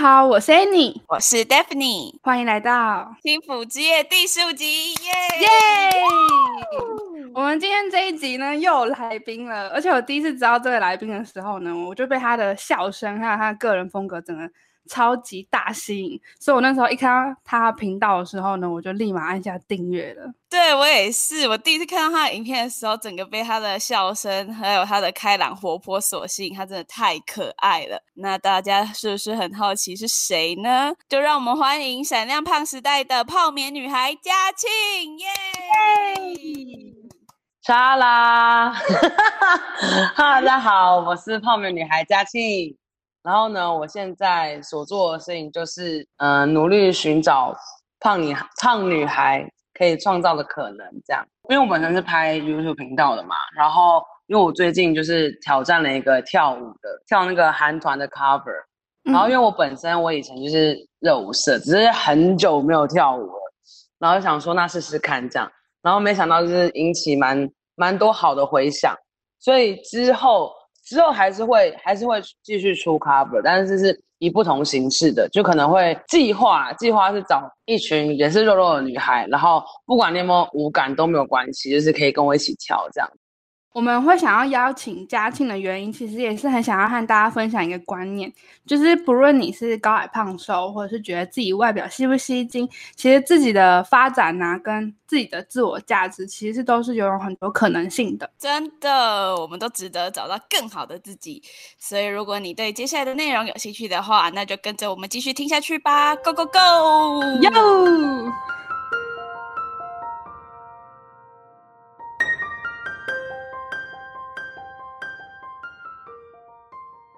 好，我是 Annie， 我是 Daphne， 欢迎来到幸福之夜第15集，耶耶！我们今天这一集呢又有来宾了，而且我第一次知道这个来宾的时候呢，我就被他的笑声还有他的个人风格整个超级大吸引，所以我那时候一看到他频道的时候呢，我就立马按下订阅了。对，我也是，我第一次看到他的影片的时候，整个被他的笑声还有他的开朗活泼所吸引，他真的太可爱了。那大家是不是很好奇是谁呢？就让我们欢迎闪亮胖时代的泡棉女孩嘉庆，耶、yeah! yeah!莎拉哈，大家好，我是泡棉女孩嘉庆。然后呢，我现在所做的事情就是，努力寻找胖女孩可以创造的可能，这样。因为我本身是拍 YouTube 频道的嘛，然后因为我最近就是挑战了一个跳舞的，跳那个韩团的 cover。然后因为我本身我以前就是热舞社，只是很久没有跳舞了，然后就想说那试试看这样，然后没想到就是引起蛮多好的回响，所以之后还是会继续出 cover， 但是是以不同形式的，就可能会计划是找一群也是肉肉的女孩，然后不管你有没有舞感都没有关系，就是可以跟我一起跳这样。我们会想要邀请嘉庆的原因，其实也是很想要和大家分享一个观念，就是不论你是高矮胖瘦，或者是觉得自己外表吸不吸睛，其实自己的发展啊，跟自己的自我价值，其实都是有很多可能性的。真的，我们都值得找到更好的自己。所以，如果你对接下来的内容有兴趣的话，那就跟着我们继续听下去吧。Go go go！ Yo！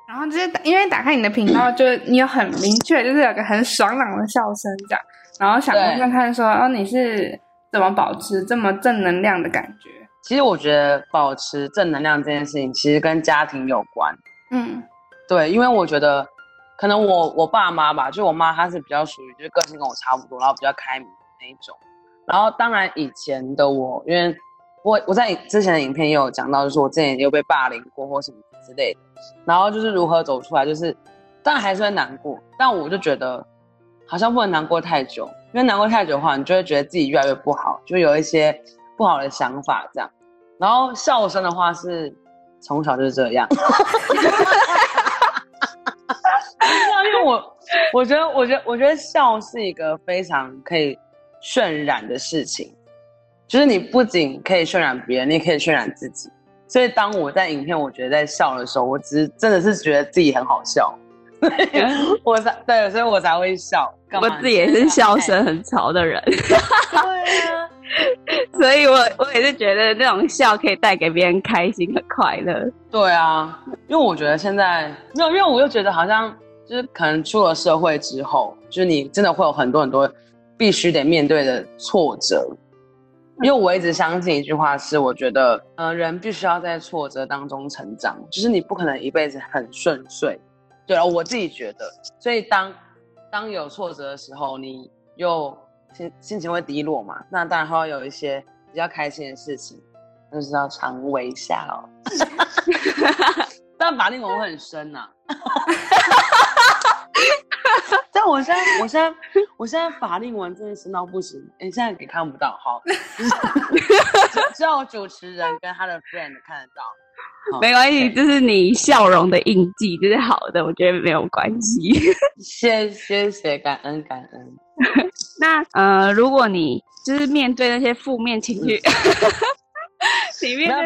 然后就是因为打开你的频道，就你有很明确，就是有个很爽朗的笑声这样，然后想看看说，哦，你是怎么保持这么正能量的感觉？其实我觉得保持正能量这件事情，其实跟家庭有关。嗯，对，因为我觉得可能我爸妈吧，就我妈她是比较属于就是个性跟我差不多，然后比较开明那一种。然后当然以前的我，因为我在之前的影片也有讲到，就是我之前也有被霸凌过或什么之类的，然后就是如何走出来，就是当然还是会难过，但我就觉得好像不能难过太久，因为难过太久的话，你就会觉得自己越来越不好，就有一些不好的想法这样。然后笑声的话是从小就是这样，因为我觉得笑是一个非常可以渲染的事情。就是你不仅可以渲染别人，你也可以渲染自己。所以当我在影片我觉得在笑的时候，我只是真的是觉得自己很好笑，对，所以我才会笑。我自己也是笑声很潮的人，对啊，所以我也是觉得那种笑可以带给别人开心和快乐。对啊，因为我觉得现在没有，因为我又觉得好像就是可能出了社会之后，就是你真的会有很多很多必须得面对的挫折。因为我一直相信一句话是，我觉得，人必须要在挫折当中成长，就是你不可能一辈子很顺遂，对啊，我自己觉得。所以当有挫折的时候，你又心情会低落嘛，那当然还会有一些比较开心的事情，就是要常微笑。但法令纹很深啊。但我现在法令纹真的深到不行，你现在也看不到，好，只有主持人跟他的 friend 看得到，没关系，这是你笑容的印记，这是好的，我觉得没有关系。谢谢，感恩。那如果你就是面对那些负面情绪，你面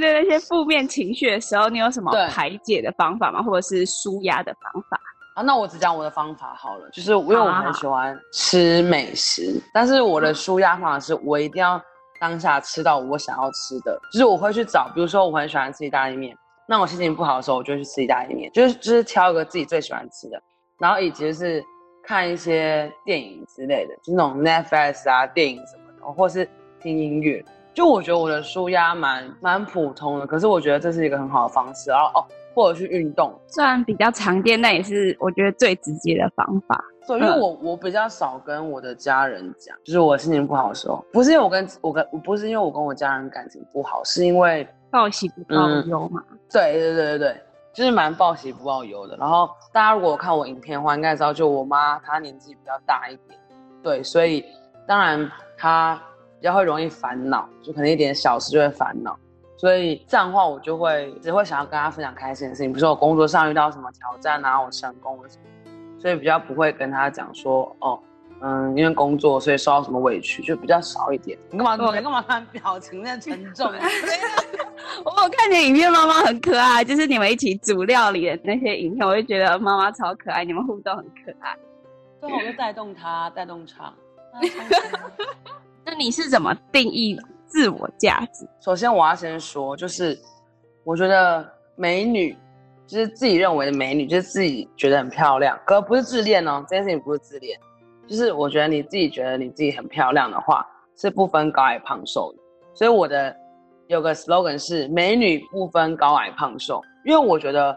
对那些负面情绪的时候，你有什么排解的方法吗？或者是舒压的方法？啊，那我只讲我的方法好了，就是因为我很喜欢吃美食，但是我的舒压方法是我一定要当下吃到我想要吃的，就是我会去找，比如说我很喜欢吃意大利面，那我心情不好的时候，我就去吃意大利面，就是挑一个自己最喜欢吃的，然后以及就是看一些电影之类的，就是那种 Netflix 啊电影什么的，或是听音乐。就我觉得我的舒压蛮普通的，可是我觉得这是一个很好的方式。然后哦，或者去运动，虽然比较常见，但也是我觉得最直接的方法。对，因为我比较少跟我的家人讲，就是我心情不好的时候，不是因为我跟我家人感情不好，是因为报喜不报忧嘛。对对对对对，就是蛮报喜不报忧的。然后大家如果看我影片的话，应该知道，就我妈她年纪比较大一点，对，所以当然她比较会容易烦恼，就可能一点小事就会烦恼。所以这样的话，我就会只会想要跟她分享开心的事情，比如说我工作上遇到什么挑战啊，我成功了什么，所以比较不会跟她讲说哦。嗯，因为工作所以受到什么委屈就比较少一点。你干嘛？你干嘛看表情那沉重？我看你的影片，妈妈很可爱，就是你们一起煮料理的那些影片，我就觉得妈妈超可爱，你们互动很可爱。对，我就带动她，带动唱。那你是怎么定义自我价值？首先我要先说，就是我觉得美女，就是自己认为的美女，就是自己觉得很漂亮，可不是自恋哦，这件事情不是自恋。就是我觉得你自己觉得你自己很漂亮的话，是不分高矮胖瘦的。所以我的有个 slogan 是美女不分高矮胖瘦，因为我觉得，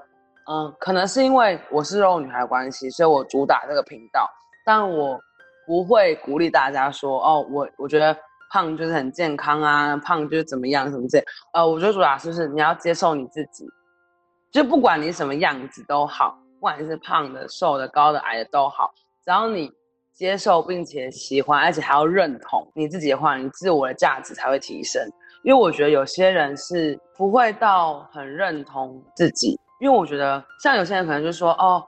可能是因为我是肉女孩的关系，所以我主打这个频道，但我不会鼓励大家说哦，我觉得胖就是很健康啊，胖就是怎么样什么这，我觉得主打就是你要接受你自己，就不管你什么样子都好，不管你是胖的、瘦的、高的、矮的都好，只要你接受并且喜欢，而且还要认同你自己的话，你自我的价值才会提升。因为我觉得有些人是不会到很认同自己，因为我觉得像有些人可能就说哦，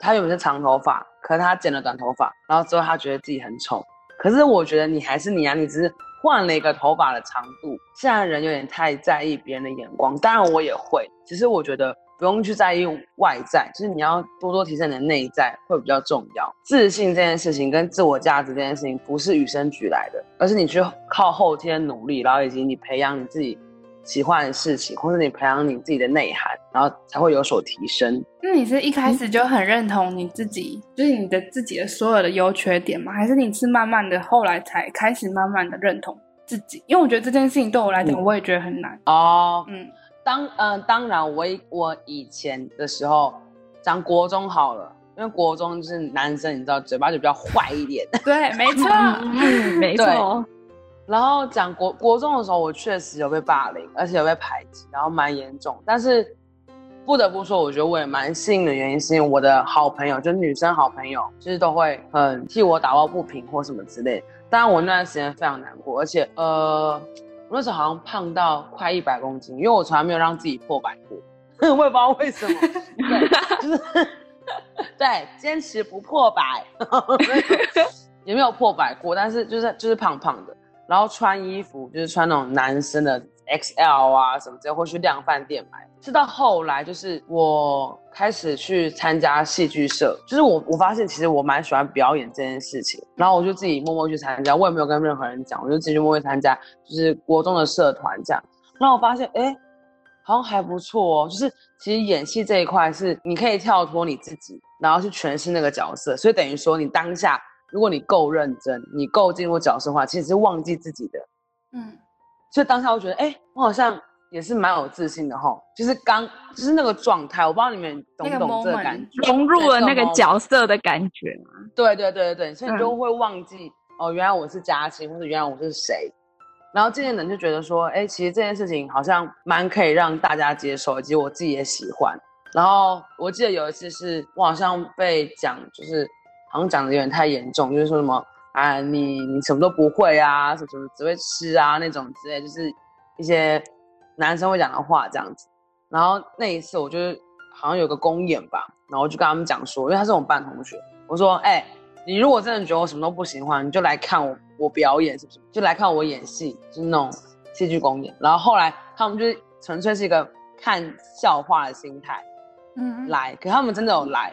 他原本是长头发，可是他剪了短头发，然后之后他觉得自己很丑。可是我觉得你还是你啊，你只是换了一个头发的长度。现在人有点太在意别人的眼光，当然我也会，只是我觉得不用去在意外在，就是你要多多提升你的内在会比较重要。自信这件事情跟自我价值这件事情不是与生俱来的，而是你去靠后天努力，然后以及你培养你自己喜欢的事情，或是你培养你自己的内涵，然后才会有所提升。那你是一开始就很认同你自己，就是你的自己的所有的优缺点吗？还是你是慢慢的后来才开始慢慢的认同自己？因为我觉得这件事情对我来讲，我也觉得很难哦。当然我以前的时候，讲国中好了，因为国中就是男生，你知道嘴巴就比较坏一点。对，没错，没错。然后讲国中的时候，我确实有被霸凌，而且有被排挤，然后蛮严重。但是不得不说，我觉得我也蛮幸运的原因，是因为我的好朋友，就是女生好朋友，就是都会很替我打抱不平或什么之类的。当然我那段时间非常难过，而且我那时候好像胖到快100公斤，因为我从来没有让自己破100过，我也不知道为什么，对，就是对，坚持不破100，也没有破100过，但是就是胖胖的，然后穿衣服就是穿那种男生的 XL 啊什么之类，或去量贩店买。直到后来就是我开始去参加戏剧社，就是我发现其实我蛮喜欢表演这件事情，然后我就自己默默去参加，我也没有跟任何人讲，我就自己默默参加，就是国中的社团这样。然后我发现哎，好像还不错哦，就是其实演戏这一块是你可以跳脱你自己，然后去诠释那个角色，所以等于说你当下如果你够认真，你够进入角色的话，其实是忘记自己的。所以当下我觉得哎，我好像也是蛮有自信的吼，就是就是那个状态，我不知道你们懂不懂这个感觉，融入了那个角色的感觉嘛。对对对对，所以你就会忘记哦，原来我是佳琪，或者原来我是谁。然后这些人就觉得说，哎，其实这件事情好像蛮可以让大家接受，以及我自己也喜欢。然后我记得有一次是我好像被讲，就是好像讲的有点太严重，就是说什么啊，你什么都不会啊，什么只会吃啊那种之类，就是一些男生会讲的话这样子。然后那一次我就是好像有个公演吧，然后我就跟他们讲说，因为他是我们班同学，我说哎，你如果真的觉得我什么都不行的话，你就来看我表演，是不是就来看我演戏，就是那种戏剧公演。然后后来他们就是纯粹是一个看笑话的心态来，可他们真的有来，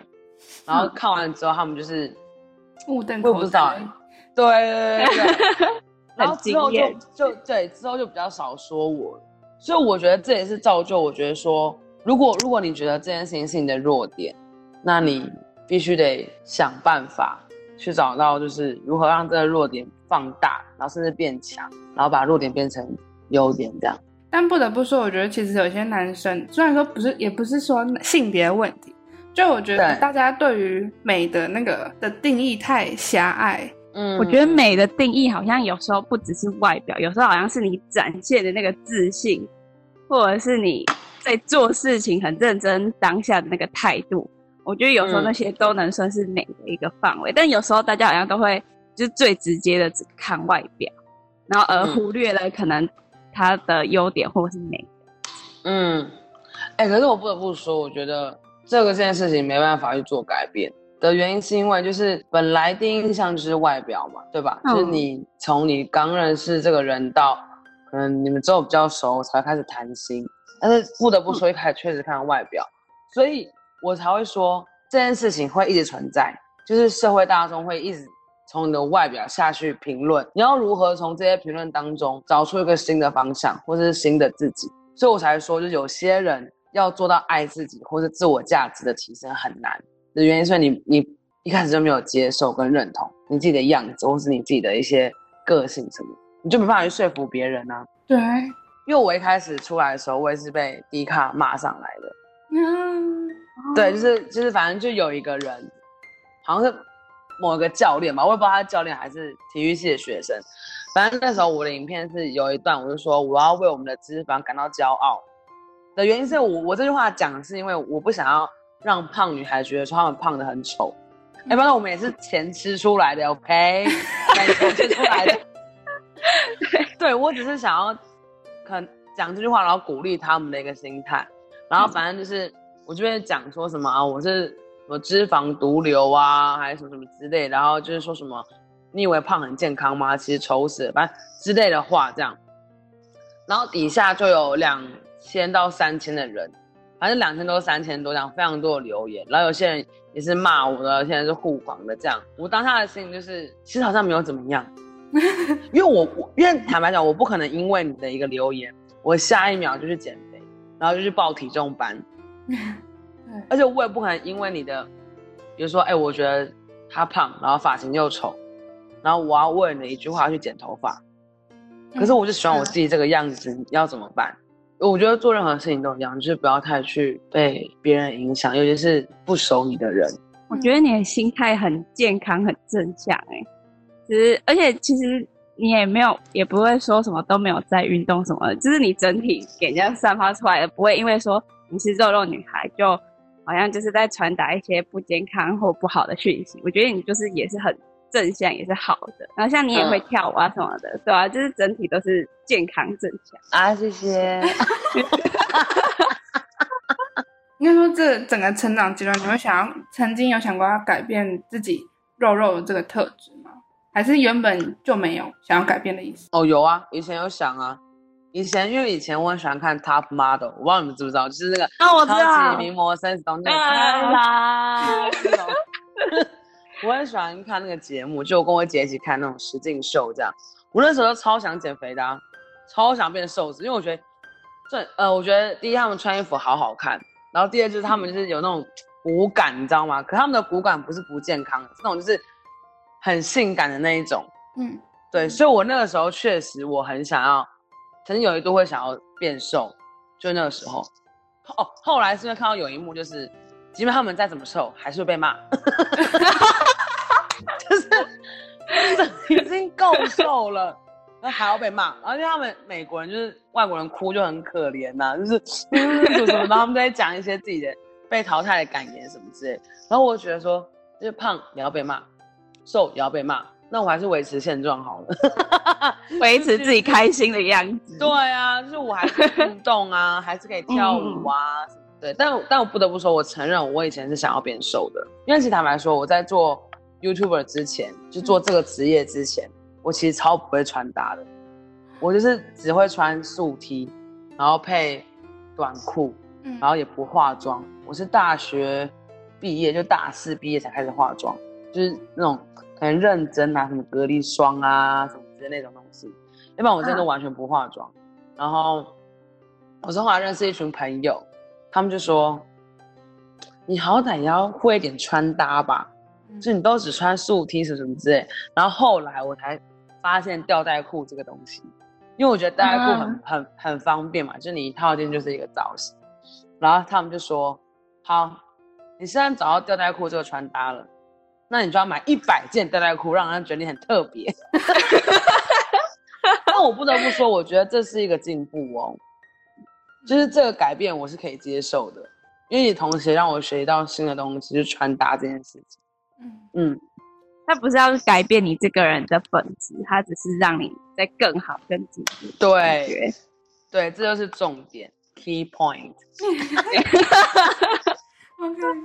然后看完之后他们就是目瞪口呆。对对对对然后之后就对，之后就比较少说我。所以我觉得这也是造就我觉得说，如果你觉得这件事情是你的弱点，那你必须得想办法去找到就是如何让这个弱点放大，然后甚至变强，然后把弱点变成优点这样。但不得不说，我觉得其实有些男生虽然说不是，也不是说性别问题，就我觉得大家对于美的那个的定义太狭隘。我觉得美的定义好像有时候不只是外表，有时候好像是你展现的那个自信，或者是你在做事情很认真当下的那个态度，我觉得有时候那些都能算是美的一个范围，但有时候大家好像都会就是最直接的只看外表，然后而忽略了可能他的优点或是美的。可是我不得不说，我觉得这件事情没办法去做改变的原因是因为就是本来第一印象就是外表嘛，对吧？就是你从你刚认识这个人到可能你们之后比较熟才开始谈心，但是不得不说一开始确实看外表，所以我才会说这件事情会一直存在，就是社会大众会一直从你的外表下去评论，你要如何从这些评论当中找出一个新的方向或是新的自己，所以我才说就有些人要做到爱自己或是自我价值的提升很难的原因是你一开始就没有接受跟认同你自己的样子或是你自己的一些个性什么，你就没办法去说服别人啊。对，因为我一开始出来的时候我也是被D卡骂上来的。对，就是反正就有一个人好像是某一个教练吧，我也不知道他教练还是体育系的学生，反正那时候我的影片是有一段我就说我要为我们的脂肪感到骄傲的原因是我这句话讲是因为我不想要让胖女孩觉得说她们胖得很丑，反正我们也是钱吃出来的 OK 钱吃出来的对，我只是想要可能讲这句话然后鼓励他们的一个心态，然后反正就是我就会讲说什么啊，我是什么脂肪毒瘤啊，还是什么什么之类的，然后就是说什么你以为胖很健康吗？其实丑死了，反正之类的话这样。然后底下就有2000到3000的人，反正2000多3000多这样，非常多的留言。然后有些人也是骂我的，有些人是护狂的这样。我当下的心情就是，其实好像没有怎么样，因为坦白讲，我不可能因为你的一个留言，我下一秒就去减肥，然后就去报体重班。而且我也不可能因为你的比如说我觉得他胖然后发型又丑，然后我要为你一句话去剪头发，可是我就喜欢我自己这个样子，要怎么办？我觉得做任何事情都一样，就是不要太去被别人影响，尤其是不熟你的人。我觉得你的心态很健康很正向而且其实你也不会说什么都没有在运动什么的，就是你整体给人家散发出来的，不会因为说你是肉肉女孩就好像就是在传达一些不健康或不好的讯息。我觉得你就是也是很正向，也是好的，然后像你也会跳舞啊什么的，对啊，就是整体都是健康正向啊。谢谢应该说这整个成长阶段，你会曾经有想过要改变自己肉肉的这个特质吗？还是原本就没有想要改变的意思？有啊，以前有想啊，因为以前我很喜欢看 top model， 我不知道你们知不知道，就是那个超级名模生死斗那种，我很喜欢看那个节目，就跟我姐一起看那种实境秀这样。我那时候超想减肥的，超想变瘦子，因为我觉得第一他们穿衣服好好看，然后第二就是他们就是有那种骨感，你知道吗？可他们的骨感不是不健康的，那种就是很性感的那一种。对，所以我那个时候确实我很想要。曾经有一度会想要变瘦，就那个时候。后来是因为看到有一幕，就是即便他们再怎么瘦，还是会被骂，就是已经够瘦了，然后还要被骂。而且他们美国人就是外国人哭就很可怜呐，就是什么，然后他们都在讲一些自己的被淘汰的感言什么之类的。然后我觉得说，就是胖也要被骂，瘦也要被骂。那我还是维持现状好了，维持自己开心的样子。对啊，就是我还是运动啊，还是可以跳舞啊。对，但我不得不说，我承认我以前是想要变瘦的，因为其实坦白说，我在做 YouTuber 之前，就做这个职业之前，我其实超不会穿搭的，我就是只会穿素 T， 然后配短裤，然后也不化妆。我是大学毕业，就大4毕业才开始化妆，就是那种。很认真啊，什么隔离霜啊什么之类的那种东西，要不然我真的完全不化妆。然后我是后来认识一群朋友，他们就说你好歹也要会一点穿搭吧，就你都只穿素 T 什么之类。然后后来我才发现吊带裤这个东西，因为我觉得吊带裤很方便嘛，就你一套件就是一个造型。然后他们就说好，你现在找到吊带裤这个穿搭了，那你就要买100件吊带裤，让人觉得你很特别。但我不得不说，我觉得这是一个进步哦。就是这个改变我是可以接受的，因为你同时让我学到新的东西，就是穿搭这件事情。嗯，他不是要改变你这个人的本质，他只是让你再更好更进步。对对，这就是重点 key point。 Okay.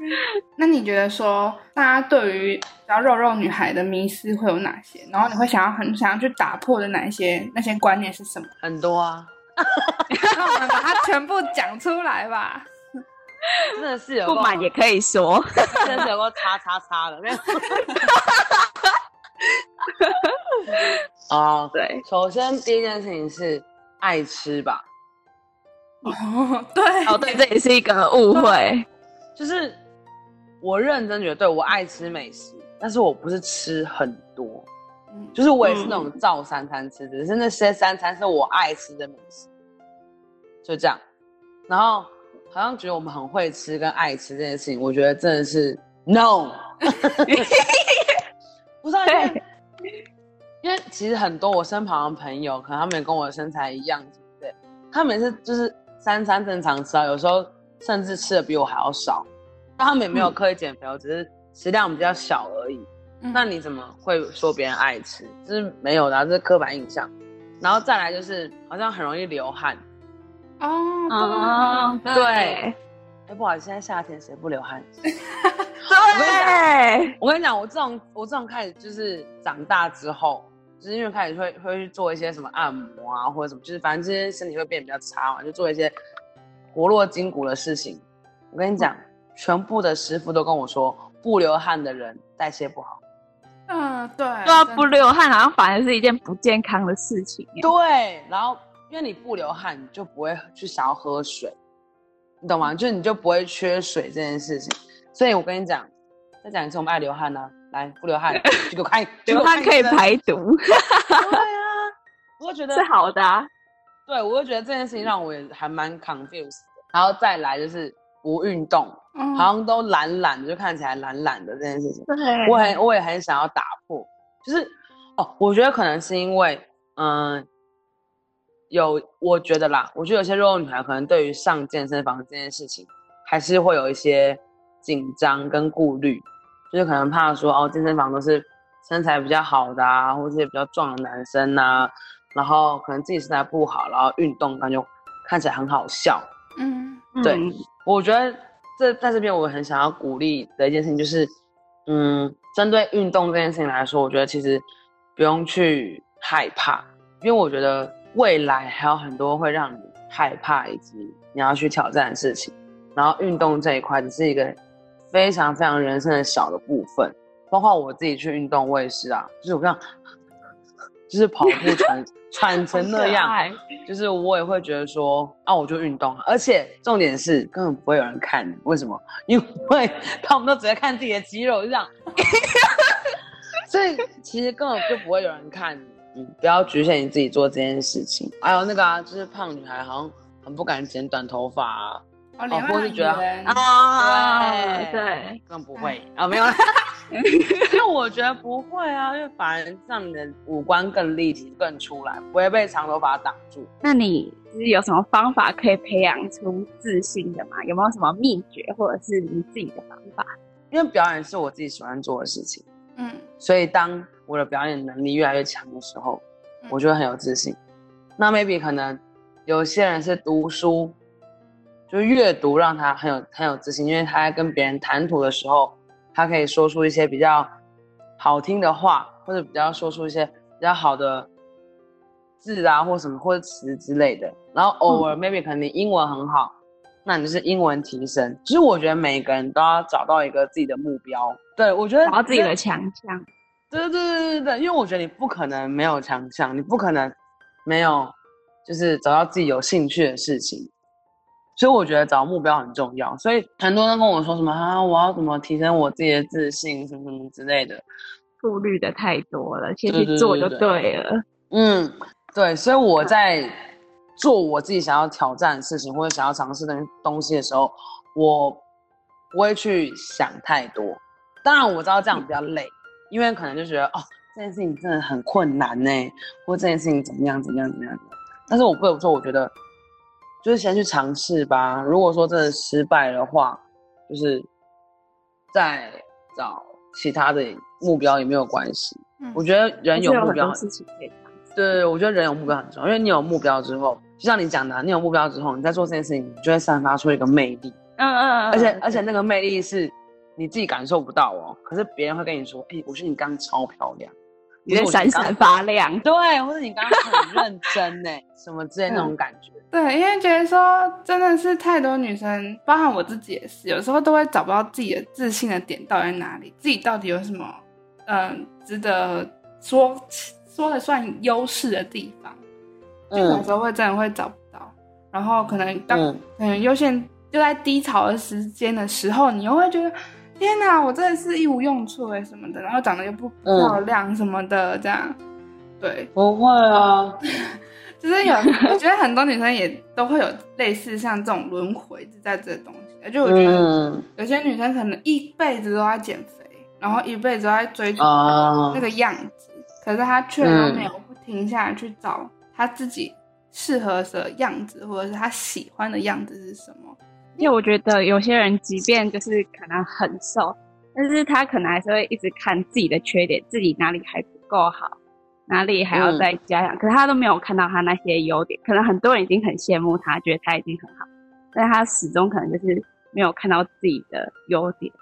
那你觉得说大家对于比较肉肉女孩的迷思会有哪些，然后你会想要很想要去打破的哪些那些观念是什么？很多啊。那我们把它全部讲出来吧。真的是有不满也可以说，真的是有够叉叉叉的。哦，对，首先第一件事情是爱吃吧。哦，对，哦对，这也是一个误会。就是我认真觉得，对，我爱吃美食，但是我不是吃很多，就是我也是那种照三餐吃，只是那些三餐是我爱吃的美食，就这样。然后好像觉得我们很会吃跟爱吃这件事情，我觉得真的是 no。 不是啊，因为其实很多我身旁的朋友，可能他们也跟我的身材一样，对不对？他们也是就是三餐正常吃啊，有时候甚至吃的比我还要少，但他们也没有刻意减肥，只是食量比较小而已。那你怎么会说别人爱吃？就是没有的啊，这是刻板印象。然后再来就是好像很容易流汗。哦，对。哎，不好意思，现在夏天谁不流汗？对。我跟你讲，我这种开始就是长大之后，就是因为开始会去做一些什么按摩啊，或者什么，就是反正这些身体会变得比较差嘛，就做一些活络筋骨的事情。我跟你讲，全部的师傅都跟我说，不流汗的人代谢不好。对。对啊，不流汗好像反而是一件不健康的事情。对，然后因为你不流汗，你就不会去想要喝水，你懂吗？就是你就不会缺水这件事情。所以我跟你讲，再讲一次，我们爱流汗啊，来，不流汗，就给我看。流汗可以排毒。对啊，我觉得是好的啊。对，我就觉得这件事情让我也还蛮 confused。然后再来就是不运动，好像都懒懒的，就看起来懒懒的这件事情。对，我也很想要打破，就是我觉得可能是因为我觉得有些肉肉女孩可能对于上健身房这件事情还是会有一些紧张跟顾虑，就是可能怕说健身房都是身材比较好的啊，或者比较壮的男生啊，然后可能自己身材不好，然后运动感觉看起来很好笑。对，我觉得在这边我很想要鼓励的一件事情就是，针对运动这件事情来说，我觉得其实不用去害怕，因为我觉得未来还有很多会让你害怕以及你要去挑战的事情，然后运动这一块只是一个非常非常人生的小的部分，包括我自己去运动我也是啊，就是我这样，就是跑步喘成那样，就是我也会觉得说我就运动了，而且重点是根本不会有人看，为什么？因为他们都只会看自己的肌肉，就这样。所以其实根本就不会有人看，不要局限你自己做这件事情。还有那个就是胖女孩好像很不敢剪短头发啊，或是觉得对，根本不会没有啦。因为我觉得不会啊，因为反而让你的五官更立体、更出来，不会被长头发挡住。那你有什么方法可以培养出自信的吗？有没有什么秘诀，或者是你自己的方法？因为表演是我自己喜欢做的事情，所以当我的表演能力越来越强的时候，我就会很有自信。那 maybe 可能有些人是读书，就阅读让他很有自信，因为他在跟别人谈吐的时候，他可以说出一些比较好听的话，或者比较说出一些比较好的字啊，或什么或者词之类的。然后偶尔 maybe 可能你英文很好，那你就是英文提升。其实我觉得每个人都要找到一个自己的目标。对，我觉得找到自己的强项。对，因为我觉得你不可能没有强项，你不可能没有就是找到自己有兴趣的事情。所以我觉得找目标很重要，所以很多人跟我说什么我要怎么提升我自己的自信什么什么之类的，顾虑的太多了，先去做就对了。对，所以我在做我自己想要挑战的事情或者想要尝试的东西的时候，我不会去想太多。当然我知道这样比较累，因为可能就觉得这件事情真的很困难欸，或这件事情怎么样怎么样怎么样，但是我不得不说，我觉得就是先去尝试吧。如果说真的失败的话，就是再找其他的目标也没有关系。我觉得人有目标，对，我觉得人有目标很重要，因为你有目标之后，就像你讲的，你有目标之后，你在做这件事情，你就会散发出一个魅力。而且那个魅力是你自己感受不到哦，可是别人会跟你说，哎，我觉得你刚刚超漂亮，你在闪闪发亮，对，或者你刚刚很认真呢，什么之类那种感觉。对，因为觉得说真的是太多女生，包含我自己也是，有时候都会找不到自己的自信的点到底在哪里，自己到底有什么值得说的算优势的地方，就有时候会真的会找不到，然后可能可能优先就在低潮的时间的时候，你又会觉得天哪，我真的是一无用处什么的，然后长得又不漂亮什么的这样。对，不会啊。就是有，我觉得很多女生也都会有类似像这种轮回就在这东西，而且我觉得有些女生可能一辈子都在减肥，然后一辈子都在追求那个样子，可是她却都没有停下来去找她自己适合的样子，或者是她喜欢的样子是什么。因为我觉得有些人即便就是可能很瘦，但是她可能还是会一直看自己的缺点，自己哪里还不够好，哪里还要再加强，可是他都没有看到他那些优点。可能很多人已经很羡慕他，觉得他已经很好，但是他始终可能就是没有看到自己的优点，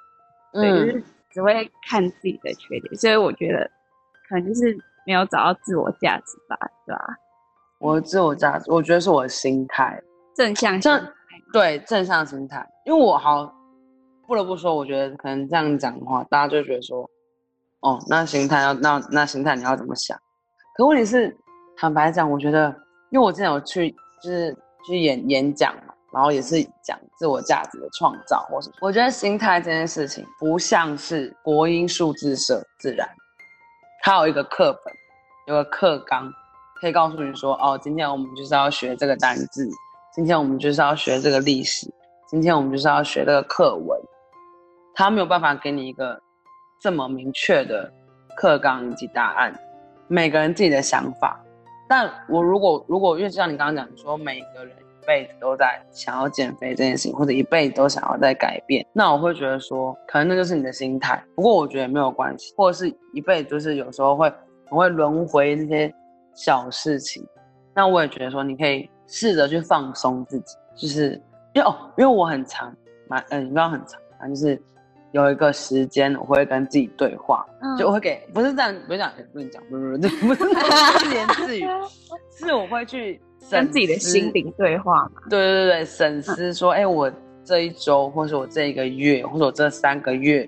对，就是只会看自己的缺点。所以我觉得可能就是没有找到自我价值吧，对吧？我的自我价值，我觉得是我的心态，正向心态，对，正向心态。因为我好不得不说，我觉得可能这样讲的话，大家就觉得说，哦，那心态你要怎么想？可问题是，坦白讲，我觉得，因为我之前有去，就是去演讲嘛，然后也是讲自我价值的创造或什么。我觉得心态这件事情不像是国英数自社自然，它有一个课本，有个课纲，可以告诉你说，哦，今天我们就是要学这个单字，今天我们就是要学这个历史，今天我们就是要学这个课文。它没有办法给你一个这么明确的课纲以及答案。每个人自己的想法，但我如果因为就像你刚刚讲说，每个人一辈子都在想要减肥这件事情，或者一辈子都想要再改变，那我会觉得说，可能那就是你的心态。不过我觉得没有关系，或者是一辈子就是有时候我会轮回那些小事情，那我也觉得说，你可以试着去放松自己，就是因为我很常，你不要很常，就是。有一个时间，我会跟自己对话，就我会给不是这样，不是这样，不能讲，不是自言自语，是我会去跟自己的心灵对话嘛。对，审思说，我这一周，或者我这一个月，或者我这3个月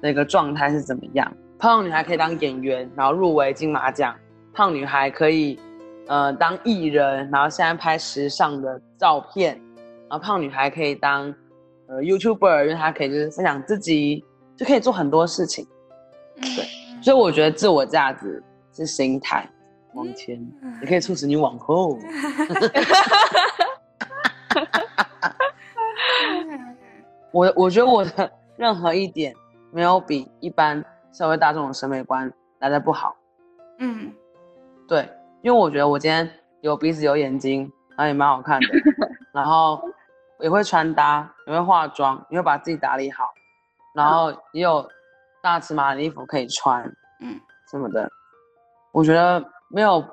的一个状态是怎么样？胖女孩可以当演员，然后入围金马奖；胖女孩可以当艺人，然后现在拍时尚的照片；然后胖女孩可以当。YouTuber， 因为他可以就是分享自己，就可以做很多事情，对，所以我觉得自我价值是心态，往前也可以促使你往后。我觉得我的任何一点没有比一般社会大众的审美观来得不好，对，因为我觉得我今天有鼻子有眼睛，然后也蛮好看的，然后。也会穿搭，也会化妆，也会把自己打理好，然后也有大尺码的衣服可以穿，什么的。我觉得没有，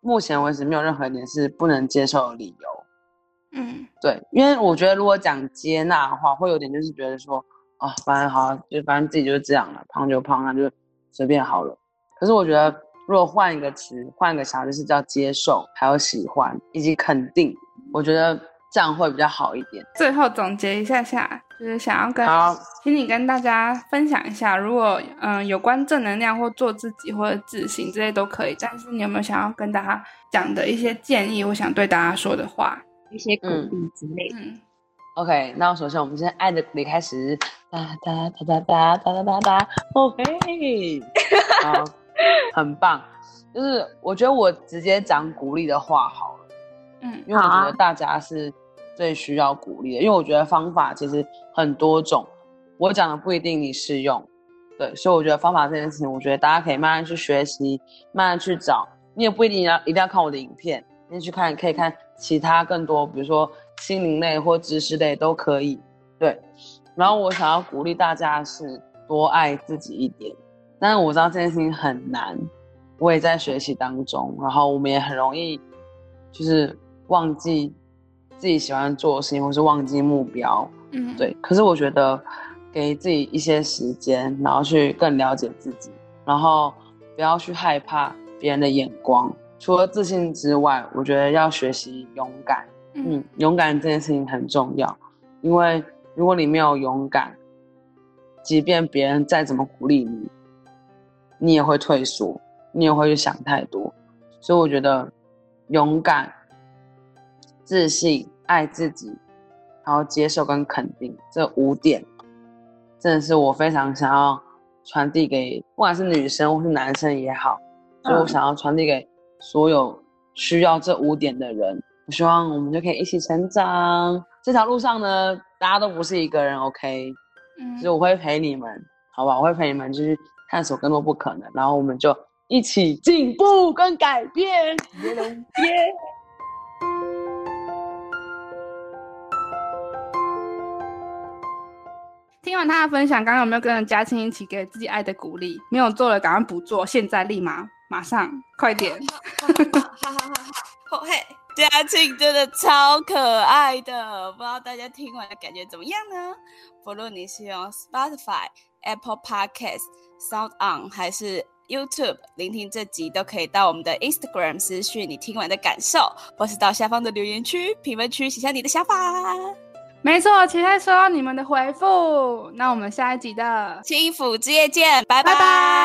目前为止没有任何一点是不能接受的理由。对，因为我觉得如果讲接纳的话，会有点就是觉得说，啊，反正好，就反正自己就是这样了，胖就胖，那就随便好了。可是我觉得，如果换一个词，换一个想法，就是叫接受，还有喜欢以及肯定，我觉得。这样会比较好一点。最后总结一下下，就是想要请你跟大家分享一下，如果有关正能量或做自己或者自省这些都可以，但是你有没有想要跟大家讲的一些建议，我想对大家说的话，一些鼓励之类的。OK， 那首先我们先爱的鼓励开始，哒哒哒哒哒哒哒哒 ，OK， 好，很棒。就是我觉得我直接讲鼓励的话好了。因为我觉得大家是最需要鼓励的，因为我觉得方法其实很多种，我讲的不一定你适用，对，所以我觉得方法这件事情，我觉得大家可以慢慢去学习，慢慢去找，你也不一定要一定要看我的影片，你去看可以看其他更多，比如说心灵类或知识类都可以，对。然后我想要鼓励大家是多爱自己一点，但是我知道这件事情很难，我也在学习当中，然后我们也很容易就是忘记自己喜欢做的事情或是忘记目标，嗯，对。可是我觉得给自己一些时间，然后去更了解自己，然后不要去害怕别人的眼光。除了自信之外，我觉得要学习勇敢，嗯，勇敢这件事情很重要，因为如果你没有勇敢，即便别人再怎么鼓励你，你也会退缩，你也会去想太多。所以我觉得勇敢、自信、爱自己，然后接受跟肯定，这5点真的是我非常想要传递给不管是女生或是男生也好，所以我想要传递给所有需要这5点的人。我希望我们就可以一起成长，这条路上呢大家都不是一个人， OK， 所以我会陪你们，好吧，我会陪你们去探索更多不可能，然后我们就一起进步跟改变。听完他的分享，刚刚有没有跟嘉庆一起给自己爱的鼓励？没有做了赶快不做，现在立马马上快点。好嘿，嘉庆真的超可爱的，不知道大家听完的感觉怎么样呢？不论你是用 Spotify、Apple Podcast、Sound On 还是 YouTube 聆听这集，都可以到我们的 Instagram 私讯你听完的感受，或是到下方的留言区、评论区写下你的想法。没错，期待收到你们的回复。那我们下一集的《轻抚之夜》见，拜拜。